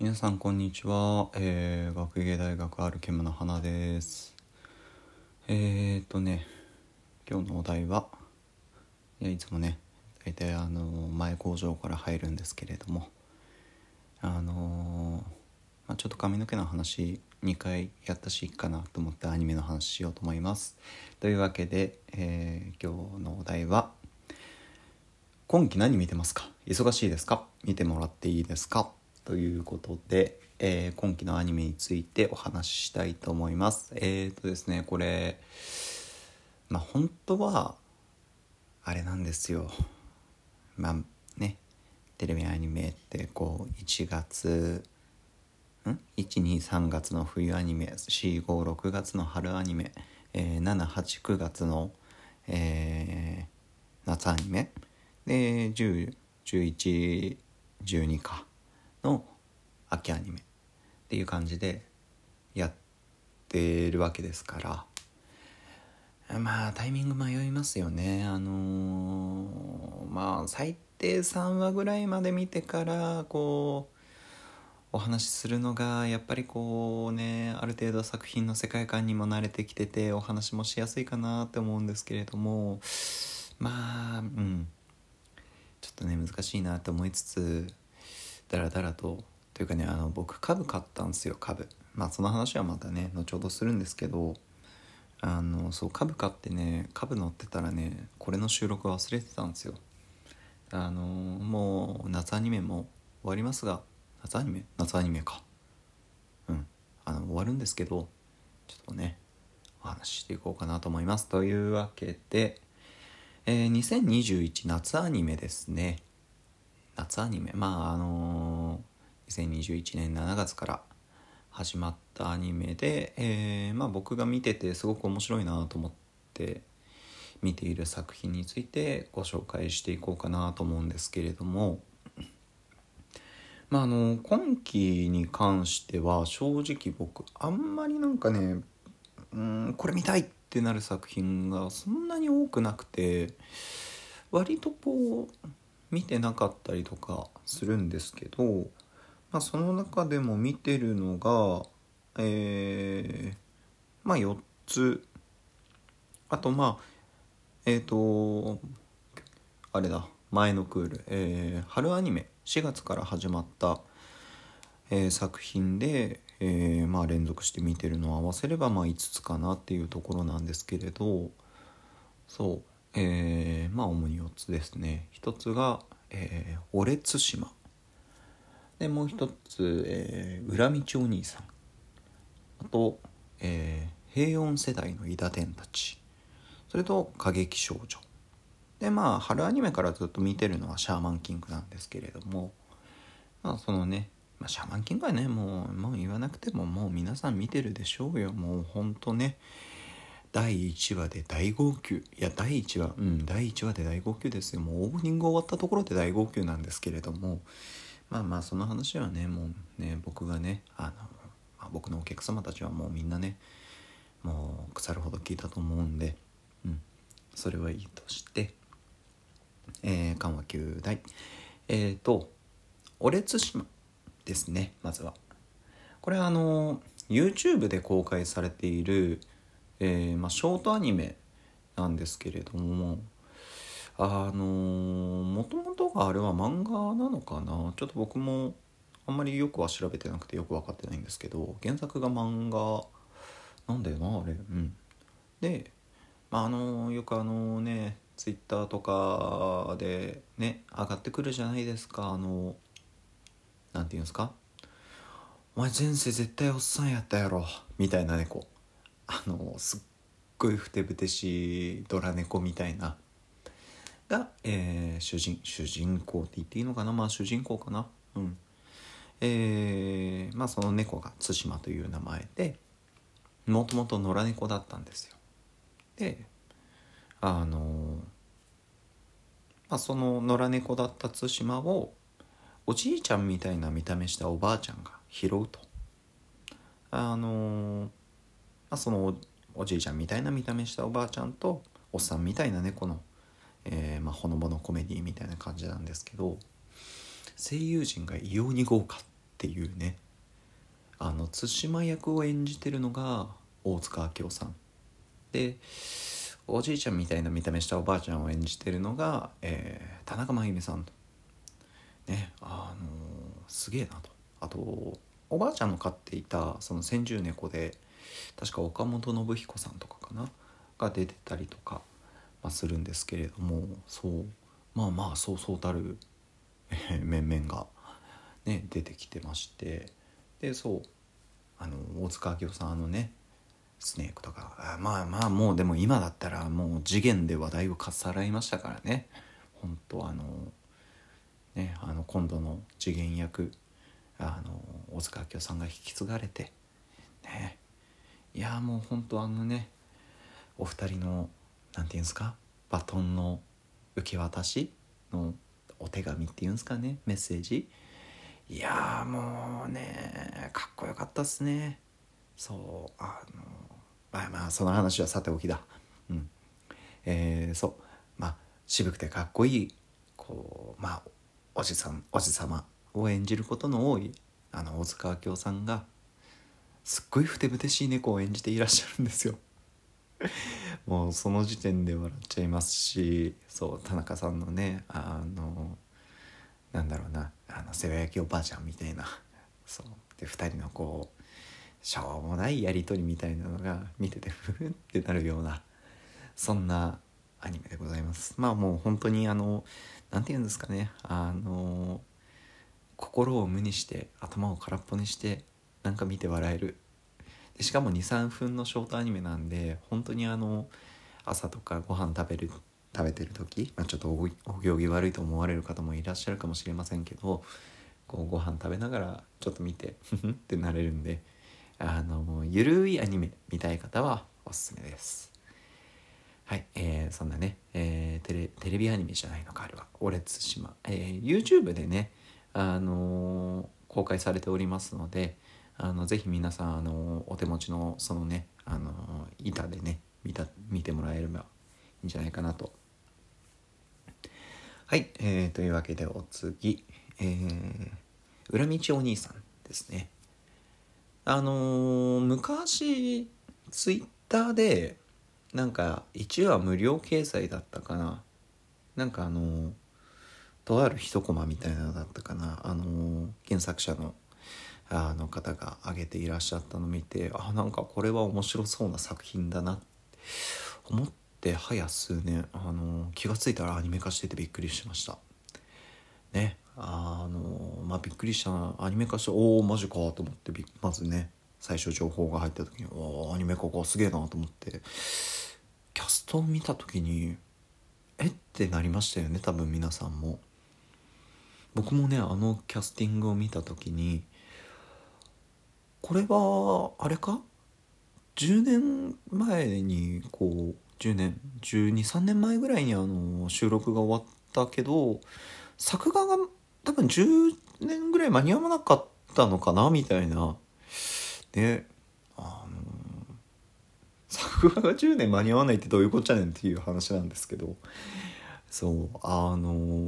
皆さんこんにちは、学芸大学あるけむの花です。今日のお題は、いつもね大体前工場から入るんですけれども、ちょっと髪の毛の話2回やったしいいかなと思ってアニメの話しようと思います。というわけで、今日のお題は、今期何見てますか？忙しいですか？見てもらっていいですか？ということで、今期のアニメについてお話ししたいと思います。ですね、これ本当はあれなんですよ。テレビアニメってこう1、2、3月の冬アニメ、4、5、6月の春アニメ、7、8、9月の、夏アニメで、10、11、12かの秋アニメっていう感じでやってるわけですから、タイミング迷いますよね。最低3話ぐらいまで見てからこうお話しするのがやっぱりある程度作品の世界観にも慣れてきてて、お話もしやすいかなって思うんですけれども、ちょっとね難しいなと思いつつ、だらだらというかね、僕株買ったんですよ。その話はまたね後ほどするんですけど、株買ってね、株乗ってたらね、これの収録忘れてたんですよ。もう夏アニメも終わりますが、夏アニメか終わるんですけど、ちょっとねお話ししていこうかなと思います。というわけで、2021夏アニメですね。夏アニメ、2021年7月から始まったアニメで、僕が見ててすごく面白いなと思って見ている作品についてご紹介していこうかなと思うんですけれども、今期に関しては正直僕あんまりこれ見たいってなる作品がそんなに多くなくて、割と見てなかったりとかするんですけど、その中でも見てるのが、4つ、あと前のクール、春アニメ4月から始まった、作品で、連続して見てるのを合わせれば5つかなっていうところなんですけれど、主に4つですね。1つが「俺津島」で、もう1つ「裏道お兄さん」、あと「平穏世代の伊田天たち」、それと「過激少女」で、春アニメからずっと見てるのはシャーマンキングなんですけれども、シャーマンキングはねもう言わなくてももう皆さん見てるでしょうよ。もうほんとね、第1話で大号泣、第1話で大号泣ですよ。もうオープニング終わったところで大号泣なんですけれども、その話はねもうね、僕がね僕のお客様たちはもうみんなねもう腐るほど聞いたと思うんで、それはいいとして。緩和9代俺津島ですね。まずはこれはYouTube で公開されている、ショートアニメなんですけれども、元々があれは漫画なのかな、ちょっと僕もあんまりよくは調べてなくてよく分かってないんですけど、原作が漫画なんだよなあれ。で、よくツイッターとかでね上がってくるじゃないですか。なんていうんですか、お前前世絶対おっさんやったやろみたいな猫、すっごいふてぶてしいドラ猫みたいなが、主人公って言っていいのかな、主人公かな。その猫が対馬という名前で、もともと野良猫だったんですよ。でその野良猫だった対馬をおじいちゃんみたいな見た目したおばあちゃんが拾うと、その おじいちゃんみたいな見た目したおばあちゃんとおっさんみたいな猫の、ほのぼのコメディみたいな感じなんですけど、声優陣が異様に豪華っっていうね、対馬役を演じてるのが大塚明夫さんで、おじいちゃんみたいな見た目したおばあちゃんを演じてるのが、田中真弓さんね、すげえなと。あとおばあちゃんの飼っていたその先住猫で確か岡本信彦さんとかかなが出てたりとか、するんですけれども、そうまあそうそうたる面々が、ね、出てきてまして、でそう大塚明夫さんねスネークとか、まあもうでも今だったらもう次元で話題をかっさらいましたからね、本当ね、今度の次元役大塚明夫さんが引き継がれてね、いやもう本当ねお二人のなんていうんですか、バトンの受け渡しのお手紙っていうんですかね、メッセージ、いやもうねかっこよかったっすね。そうまあその話はさておきだ。そう渋くてかっこいいおじさまを演じることの多い大塚明夫さんがすっごいふてぶてしい猫を演じていらっしゃるんですよ。もうその時点で笑っちゃいますし、そう田中さんのねなんだろうな世話焼きおばあちゃんみたいな、そうで2人のしょうもないやり取りみたいなのが見ててふふってなるような、そんなアニメでございます。もう本当になんていうんですかね、心を無にして頭を空っぽにしてなんか見て笑える、でしかも 2,3 分のショートアニメなんで、本当に朝とかご飯食べてる時、ちょっとお行儀悪いと思われる方もいらっしゃるかもしれませんけど、ご飯食べながらちょっと見てふふってなれるんで、ゆるいアニメ見たい方はおすすめです。はい、そんなね、テレビアニメじゃないのか、あれは俺対馬、YouTube でね、公開されておりますので、ぜひ皆さん、お手持ちのそのね、板でね見てもらえればいいんじゃないかなと。はい、というわけでお次、裏道お兄さんですね。昔ツイッターでなんか1話無料掲載だったかな、なんかとある一コマみたいなのだったかな、原作者の方が挙げていらっしゃったのを見て、なんかこれは面白そうな作品だなって思って早数年、気がついたらアニメ化しててびっくりしましたね。びっくりした、アニメ化して、マジかと思って、まずね最初情報が入った時にアニメ化がすげえなと思って、キャストを見た時にってなりましたよね、多分皆さんも。僕もねキャスティングを見た時に、これはあれか、10年前に10年12、3年前ぐらいに収録が終わったけど、作画が多分10年ぐらい間に合わなかったのかなみたいなで、作画が10年間に合わないってどういうこっちゃねんっていう話なんですけど、そう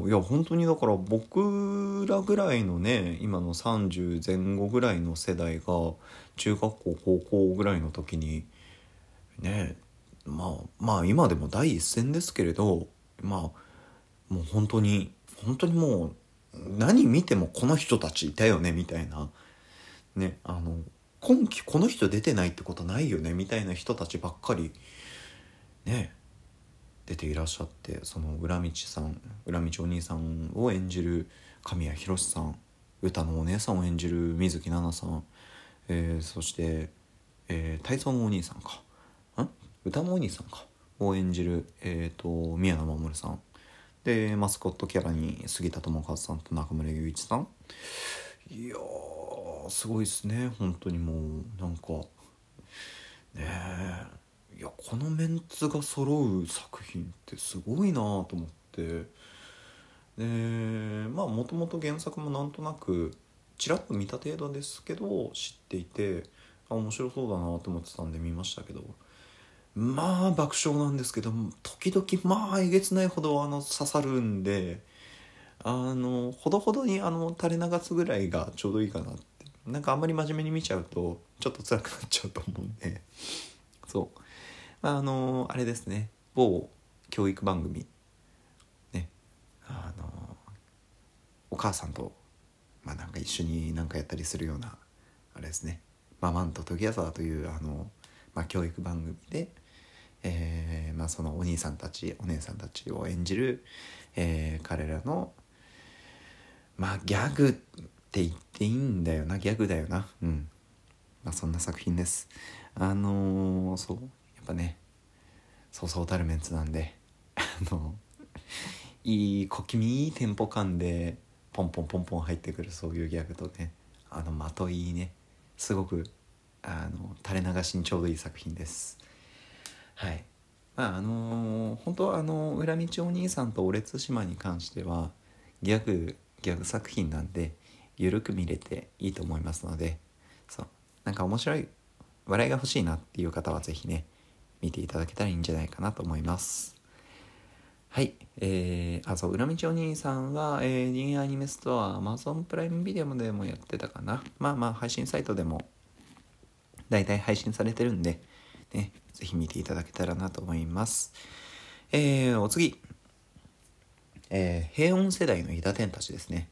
いや本当にだから僕らぐらいのね、今の30前後ぐらいの世代が中学校高校ぐらいの時にね、まあ今でも第一線ですけれど、もう本当にもう何見てもこの人たちいたよねみたいなね、今期この人出てないってことないよねみたいな人たちばっかりね出ていらっしゃって、その裏道お兄さんを演じる神谷浩史さん、歌のお姉さんを演じる水木奈々さん、そして、体操のお兄さんかん歌のお兄さんかを演じる、宮野真守さんで、マスコットキャラに杉田智和さんと中村雄一さん、いやすごいですね本当に。もうなんかねえ、いやこのメンツが揃う作品ってすごいなと思って、でもともと原作もなんとなくちらっと見た程度ですけど知っていて、面白そうだなと思ってたんで見ましたけど、爆笑なんですけど、時々えげつないほど刺さるんで、ほどほどに垂れ流すぐらいがちょうどいいかなってなんかあんまり真面目に見ちゃうとちょっと辛くなっちゃうと思うんで、そう、あれですね、某教育番組ね、お母さんとまあなんか一緒になんかやったりするようなあれですね、ママンとトギャザーというまあ、教育番組で、まあ、そのお兄さんたちお姉さんたちを演じる、彼らのまあギャグって言っていいんだよな、ギャグだよな、うん、まあそんな作品です。そうやっぱね、そうそうたるメンツなんでいい小気味いいテンポ感でポンポンポンポン入ってくるそういうギャグとね、まといね、すごく垂れ流しにちょうどいい作品です。はい、まあ本当は裏道お兄さんとお列島に関してはギャグ作品なんでゆるく見れていいと思いますので、そうなんか面白い笑いが欲しいなっていう方はぜひね見ていただけたらいいんじゃないかなと思います。はい、そう裏道お兄さんは、Dアニメストア、Amazon プライムビデオでもやってたかな、まあまあ配信サイトでもだいたい配信されてるんで、ね、ぜひ見ていただけたらなと思います。お次、平穏世代の伊達天たちですね。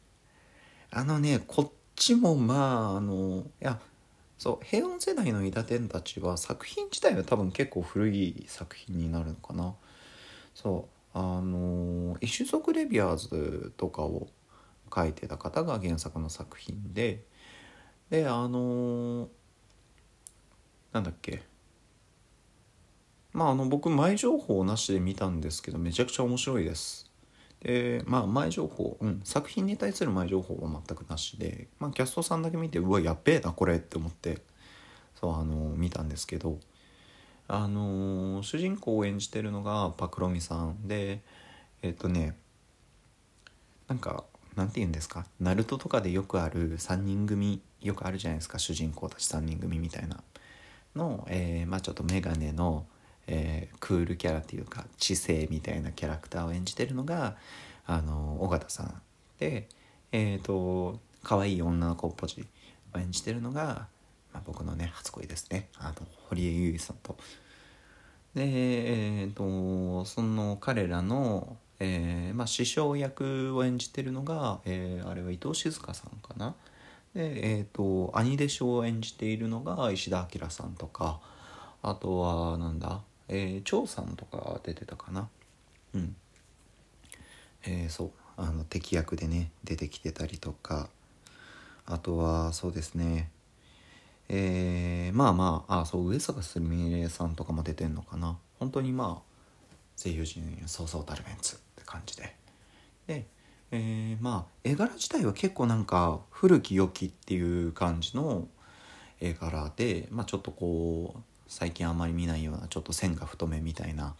こっちもまあそう平穏世代の伊達天たちは作品自体は多分結構古い作品になるのかな。そう異種族レビュアーズとかを書いてた方が原作の作品で、でなんだっけ、まあ僕前情報なしで見たんですけどめちゃくちゃ面白いです。でまあ前情報、作品に対する前情報は全くなしで、まあ、キャストさんだけ見てうわやっべえなこれって思ってそう見たんですけど、主人公を演じてるのがパクロミさんで、なんかなんて言うんですか、ナルトとかでよくある3人組よくあるじゃないですか、主人公たち3人組みたいなの、まあ、ちょっとメガネの、クールキャラっていうか知性みたいなキャラクターを演じてるのが尾形さんで、可愛い女の子っぽじを演じてるのが、まあ、僕のね初恋ですね、堀江優衣さんとで、その彼らの、まあ、師匠役を演じてるのが、あれは伊藤静香さんかな。で兄弟子を演じているのが石田明さんとか、あとはなんだ、張さんとか出てたかな、そう敵役でね出てきてたりとか、あとはそうですね、そう上坂すみれさんとかも出てんのかな。本当にまあ声優陣そうそうたるメンツって感じで、でまあ絵柄自体は結構なんか古き良きっていう感じの絵柄で、まあ、ちょっとこう最近あまり見ないようなちょっと線が太めみたいな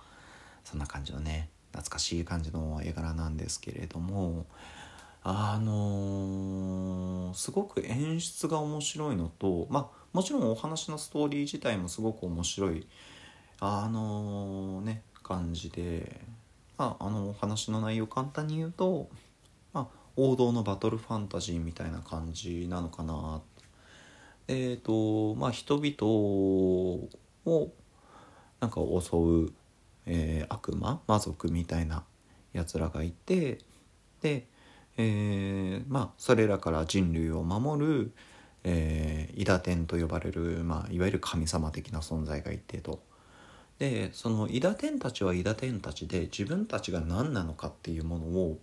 そんな感じのね懐かしい感じの絵柄なんですけれども、すごく演出が面白いのと、まあ、もちろんお話のストーリー自体もすごく面白いね感じで、まあ、お話の内容簡単に言うと、まあ、王道のバトルファンタジーみたいな感じなのかな。まあ、人々をなんか襲う、悪魔魔族みたいなやつらがいて、で、まあ、それらから人類を守る、伊達天と呼ばれる、まあ、いわゆる神様的な存在がいてと。でその伊達天たちは伊達天たちで自分たちが何なのかっていうものを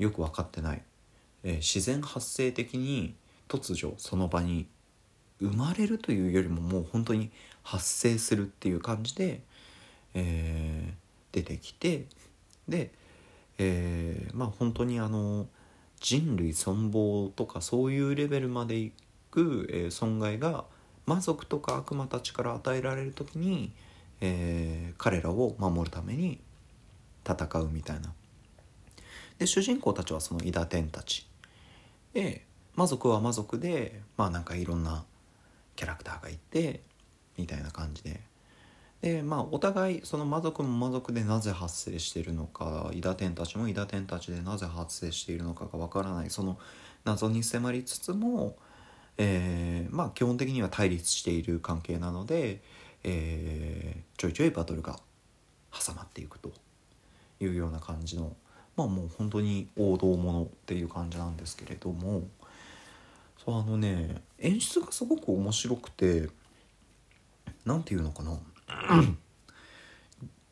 よく分かってない、自然発生的に突如その場に生まれるというよりももう本当に発生するっていう感じで、出てきて、で、まあ本当に人類存亡とかそういうレベルまでいく、損害が魔族とか悪魔たちから与えられるときに彼らを守るために戦うみたいな。で主人公たちはその伊達天たちで、魔族は魔族でまあなんかいろんなキャラクターがいてみたいな感じで、でまあお互いその魔族も魔族でなぜ発生しているのか、伊達天たちも伊達天たちでなぜ発生しているのかがわからない、その謎に迫りつつも、まあ基本的には対立している関係なので、ちょいちょいバトルが挟まっていくというような感じの、まあもう本当に王道ものっていう感じなんですけれども、そう、演出がすごく面白くて、なんていうのかな、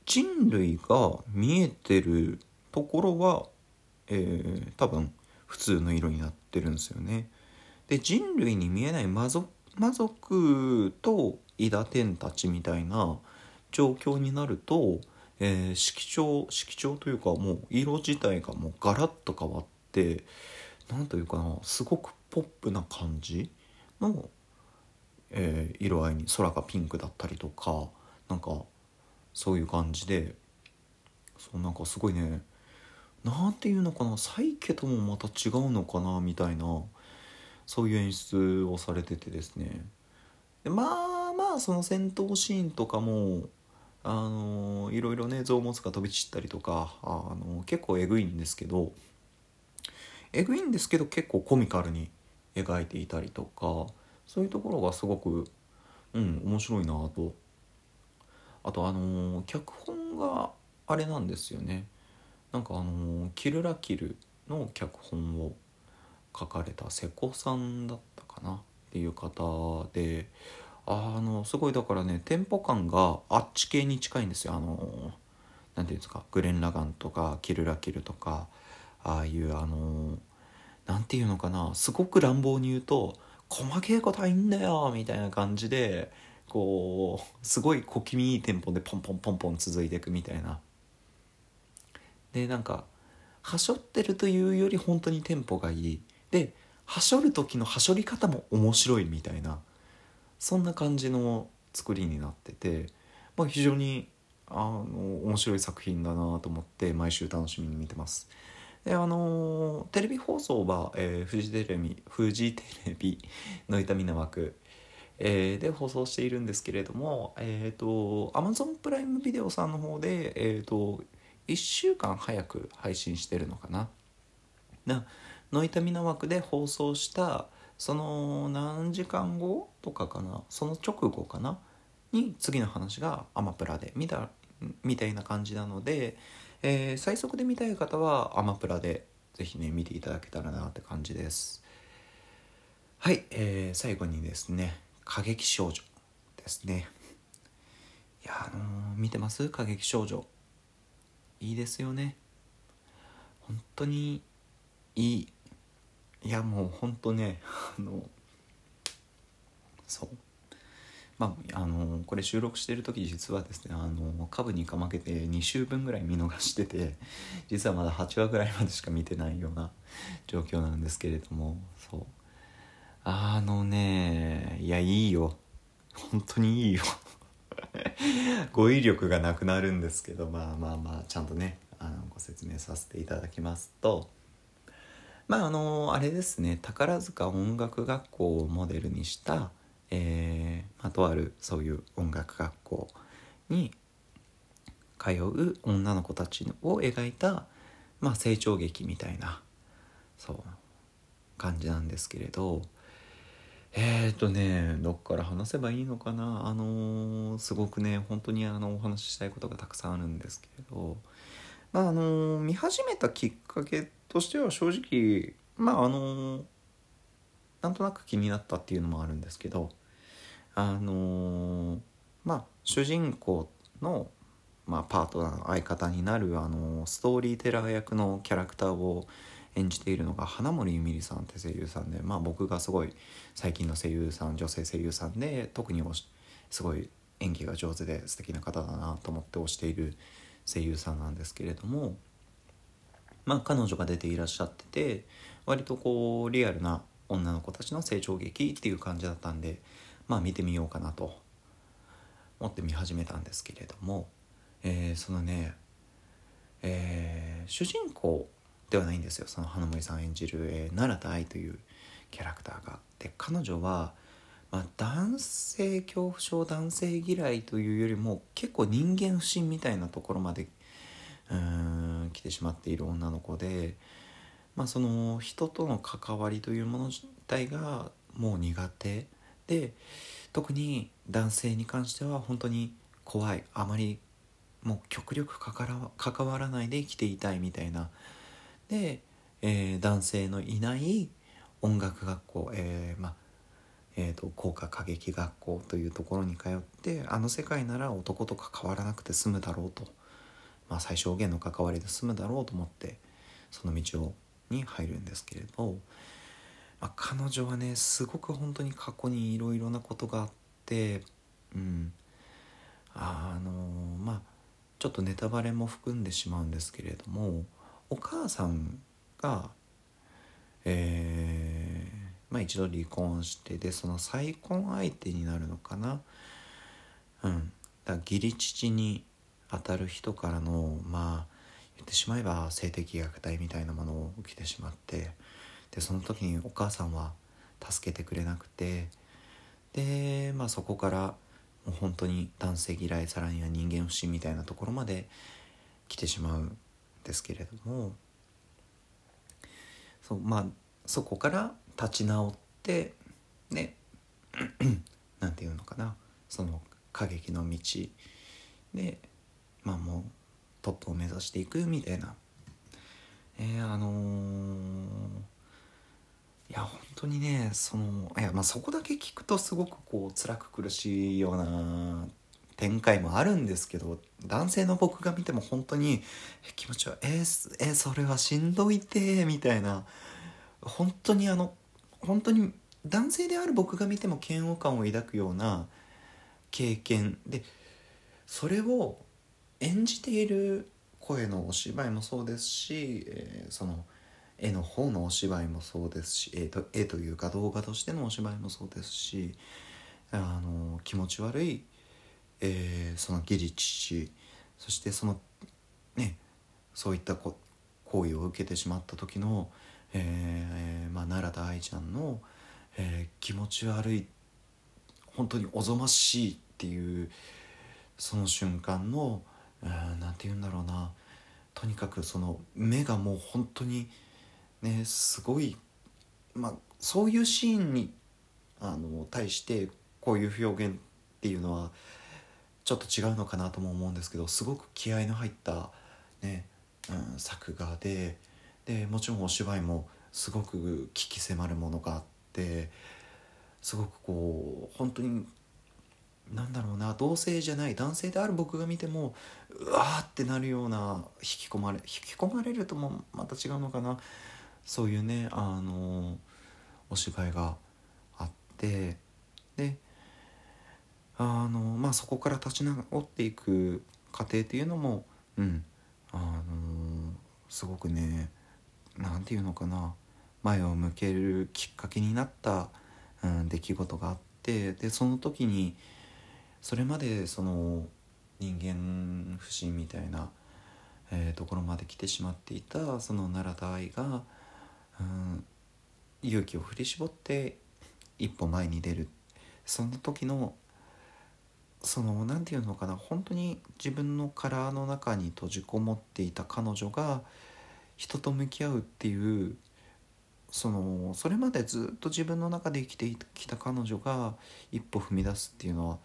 人類が見えてるところは、多分普通の色になってるんですよね。で、人類に見えない魔族と韋駄天たちみたいな状況になると、色調というか、もう色自体がもうガラッと変わって、なんというかな、すごくポップな感じの、色合いに、空がピンクだったりとか、なんかそういう感じで、そう、なんかすごいね、なんていうのかな、サイケともまた違うのかなみたいな、そういう演出をされててですね。で、まあその戦闘シーンとかもいろいろね、臓物が飛び散ったりとか、結構えぐいんですけど結構コミカルに描いていたりとか、そういうところがすごく面白いなと。あと脚本があれなんですよね。なんかキルラキルの脚本を書かれた瀬古さんだったかなっていう方で、すごいだからね、テンポ感があっち系に近いんですよ。なんていうんですか、グレン・ラガンとかキルラキルとか、ああいうなんていうのかな、すごく乱暴に言うと細けえことはいいんだよみたいな感じで、こうすごい小気味いいテンポでポンポンポンポン続いていくみたいな。で、なんかはしょってるというより本当にテンポがいいで、はしょる時のはしょり方も面白いみたいな、そんな感じの作りになってて、まあ、非常に面白い作品だなと思って毎週楽しみに見てます。で、テレビ放送は、フジテレビの痛みの枠、で放送しているんですけれども、Amazon プライムビデオさんの方で、1週間早く配信してるのかな、の痛みの枠で放送したその何時間後とかかな、その直後かなに次の話がアマプラでみたいな感じなので、最速で見たい方はアマプラでぜひね、見ていただけたらなって感じです。はい、最後にですね、過激少女ですね。いや、見てます？過激少女、いいですよね、本当にいい。いや、もう本当ね、そう、まあこれ収録してる時、実はですね、カブにかまけて2週分ぐらい見逃してて、実はまだ8話ぐらいまでしか見てないような状況なんですけれども、そう、いや、いいよ、本当にいいよ語彙力がなくなるんですけど、まあちゃんとね、ご説明させていただきますと、あれですね、宝塚音楽学校をモデルにした、とあるそういう音楽学校に通う女の子たちを描いた、成長劇みたいな、そう感じなんですけれど、どっから話せばいいのかな、すごくね、本当にお話ししたいことがたくさんあるんですけれど、見始めたきっかけとしては正直、なんとなく気になったっていうのもあるんですけど、主人公の、パートナーの相方になる、ストーリーテラー役のキャラクターを演じているのが花森ゆみりさんって声優さんで、僕がすごい最近の声優さん、女性声優さんで、特にすごい演技が上手で素敵な方だなと思って推している声優さんなんですけれども、彼女が出ていらっしゃってて、割とこうリアルな女の子たちの成長劇っていう感じだったんで、見てみようかなと思って見始めたんですけれども、そのね、主人公ではないんですよ、その花森さん演じる、奈良田愛というキャラクターが。で、彼女は、男性恐怖症、男性嫌いというよりも結構人間不信みたいなところまで来てしまっている女の子で、その人との関わりというもの自体がもう苦手で、特に男性に関しては本当に怖い、あまりもう極力関わらないで生きていたいみたいな。で、男性のいない音楽学校、校歌歌劇学校というところに通って、あの世界なら男と関わらなくて済むだろうと、最小限の関わりで済むだろうと思ってその道に入るんですけれど、彼女はねすごく本当に過去にいろいろなことがあって、ちょっとネタバレも含んでしまうんですけれども、お母さんが、一度離婚して、でその再婚相手になるのかな、だから義理父に当たる人からの言ってしまえば性的虐待みたいなものを受けてしまって、でその時にお母さんは助けてくれなくて、でそこからもう本当に男性嫌い、さらには人間不信みたいなところまで来てしまうんですけれども、そこから立ち直ってねなんていうのかな、その過激の道でもうトップを目指していくみたいな。いや本当にね、そこだけ聞くとすごくこう辛く苦しいような展開もあるんですけど、男性の僕が見ても本当に気持ちはそれはしんどいてみたいな、本当に男性である僕が見ても嫌悪感を抱くような経験で、それを演じている声のお芝居もそうですし、その絵の方のお芝居もそうですし、絵というか動画としてのお芝居もそうですし、気持ち悪い、その義理父、そしてそのねそういった行為を受けてしまった時の、奈良田愛ちゃんの、気持ち悪い、本当におぞましいっていうその瞬間のなんて言うんだろうな、とにかくその目がもう本当にねすごい、そういうシーンに対してこういう表現っていうのはちょっと違うのかなとも思うんですけど、すごく気合いの入ったね、作画で、もちろんお芝居もすごく鬼気迫るものがあって、すごくこう本当になんだろうな、同性じゃない男性である僕が見てもうわーってなるような、引き込まれるともまた違うのかな、そういうねお芝居があって、でそこから立ち直っていく過程っていうのも、すごくねなんていうのかな、前を向けるきっかけになった、出来事があって、でその時にそれまでその人間不信みたいな、ところまで来てしまっていたその奈良田愛が、勇気を振り絞って一歩前に出る、その時のそのなんていうのかな、本当に自分の殻の中に閉じこもっていた彼女が人と向き合うっていう、それまでずっと自分の中で生きてきた彼女が一歩踏み出すっていうのは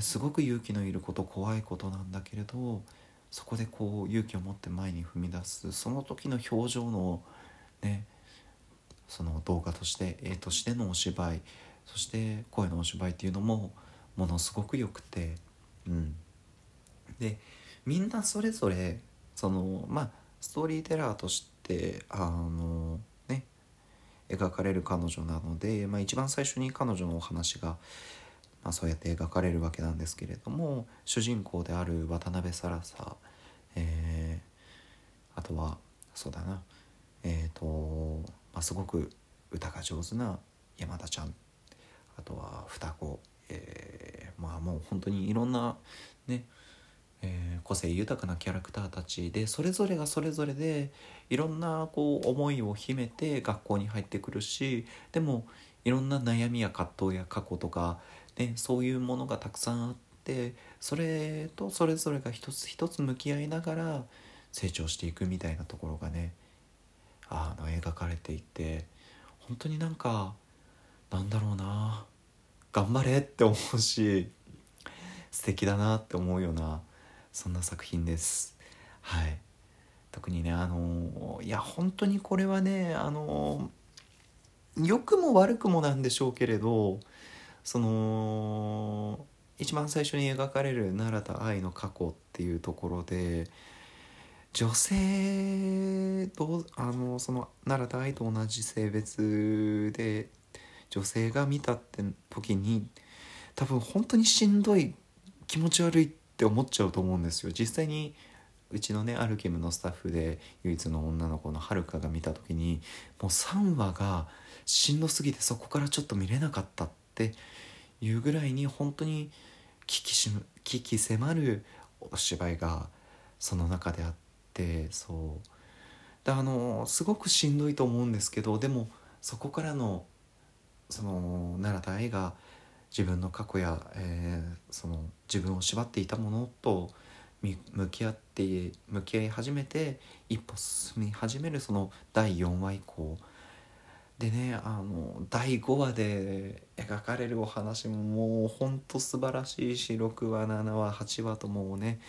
すごく勇気のいること、怖いことなんだけれど、そこでこう勇気を持って前に踏み出すその時の表情のね、その動画として絵としてのお芝居、そして声のお芝居っていうのもものすごくよくて、でみんなそれぞれストーリーテラーとしてね描かれる彼女なので、一番最初に彼女のお話がそうやって描かれるわけなんですけれども、主人公である渡辺サラサ、あとはそうだな、すごく歌が上手な山田ちゃん、あとは双子、もう本当にいろんなね、個性豊かなキャラクターたちで、それぞれがそれぞれでいろんなこう思いを秘めて学校に入ってくるし、でもいろんな悩みや葛藤や過去とか、そういうものがたくさんあって、それとそれぞれが一つ一つ向き合いながら成長していくみたいなところがね描かれていて、本当になんだろうな、頑張れって思うし、素敵だなって思うような、そんな作品です。はい。特にね、いや本当にこれはね、良くも悪くもなんでしょうけれど、その一番最初に描かれる奈良田愛の過去っていうところで、女性とその奈良田愛と同じ性別で女性が見たって時に、多分本当にしんどい、気持ち悪いって思っちゃうと思うんですよ。実際にうちのねアルケムのスタッフで唯一の女の子のはるかが見た時に、もう3話がしんどすぎてそこからちょっと見れなかったっていうぐらいに、本当に危機迫るお芝居がその中であって、そうですごくしんどいと思うんですけど、でもそこからのその奈良田愛が自分の過去や、その自分を縛っていたものと向き合い始めて、一歩進み始めるその第4話以降でね、第5話で描かれるお話ももうほんと素晴らしいし、6話7話8話ともね、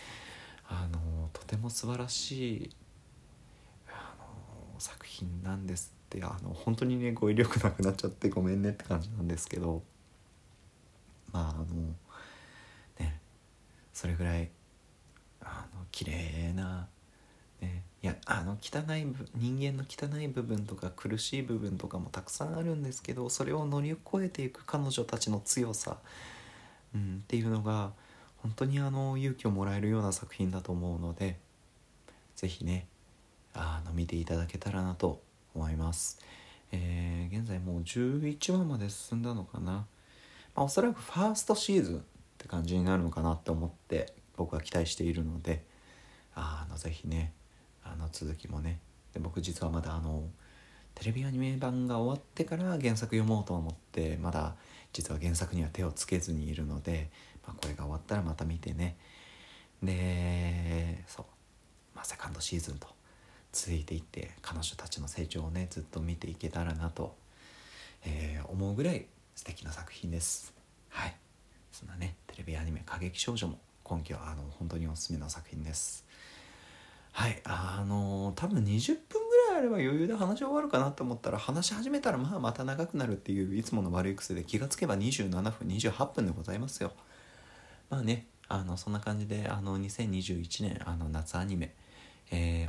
とても素晴らしい作品なんですって、本当にね語彙力なくなっちゃってごめんねって感じなんですけど、まあね、それぐらい綺麗な、ね、いや人間の汚い部分とか苦しい部分とかもたくさんあるんですけど、それを乗り越えていく彼女たちの強さ、っていうのが本当に勇気をもらえるような作品だと思うので、ぜひね見ていただけたらなと思います。現在もう11話まで進んだのかな、おそらくファーストシーズンって感じになるのかなって思って僕は期待しているので、ぜひね続きもね、で僕実はまだテレビアニメ版が終わってから原作読もうと思って、まだ実は原作には手をつけずにいるので、これが終わったらまた見てね、でそう、セカンドシーズンと続いていって、彼女たちの成長をねずっと見ていけたらなと、思うぐらい素敵な作品です。はい。そんなねテレビアニメ過激少女も今期は本当におすすめの作品です。はい。多分20分ぐらいあれば余裕で話終わるかなと思ったら、話し始めたらまた長くなるっていういつもの悪い癖で、気がつけば27分28分でございますよ。ね、そんな感じで2021年夏アニメ、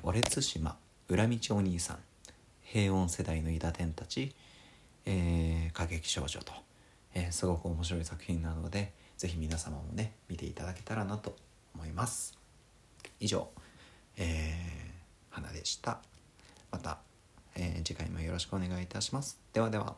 俺津島、裏道お兄さん、平穏世代の伊田天たち、過激少女と、すごく面白い作品なので、ぜひ皆様もね見ていただけたらなと思います。以上、花でした。また、次回もよろしくお願いいたします。ではでは。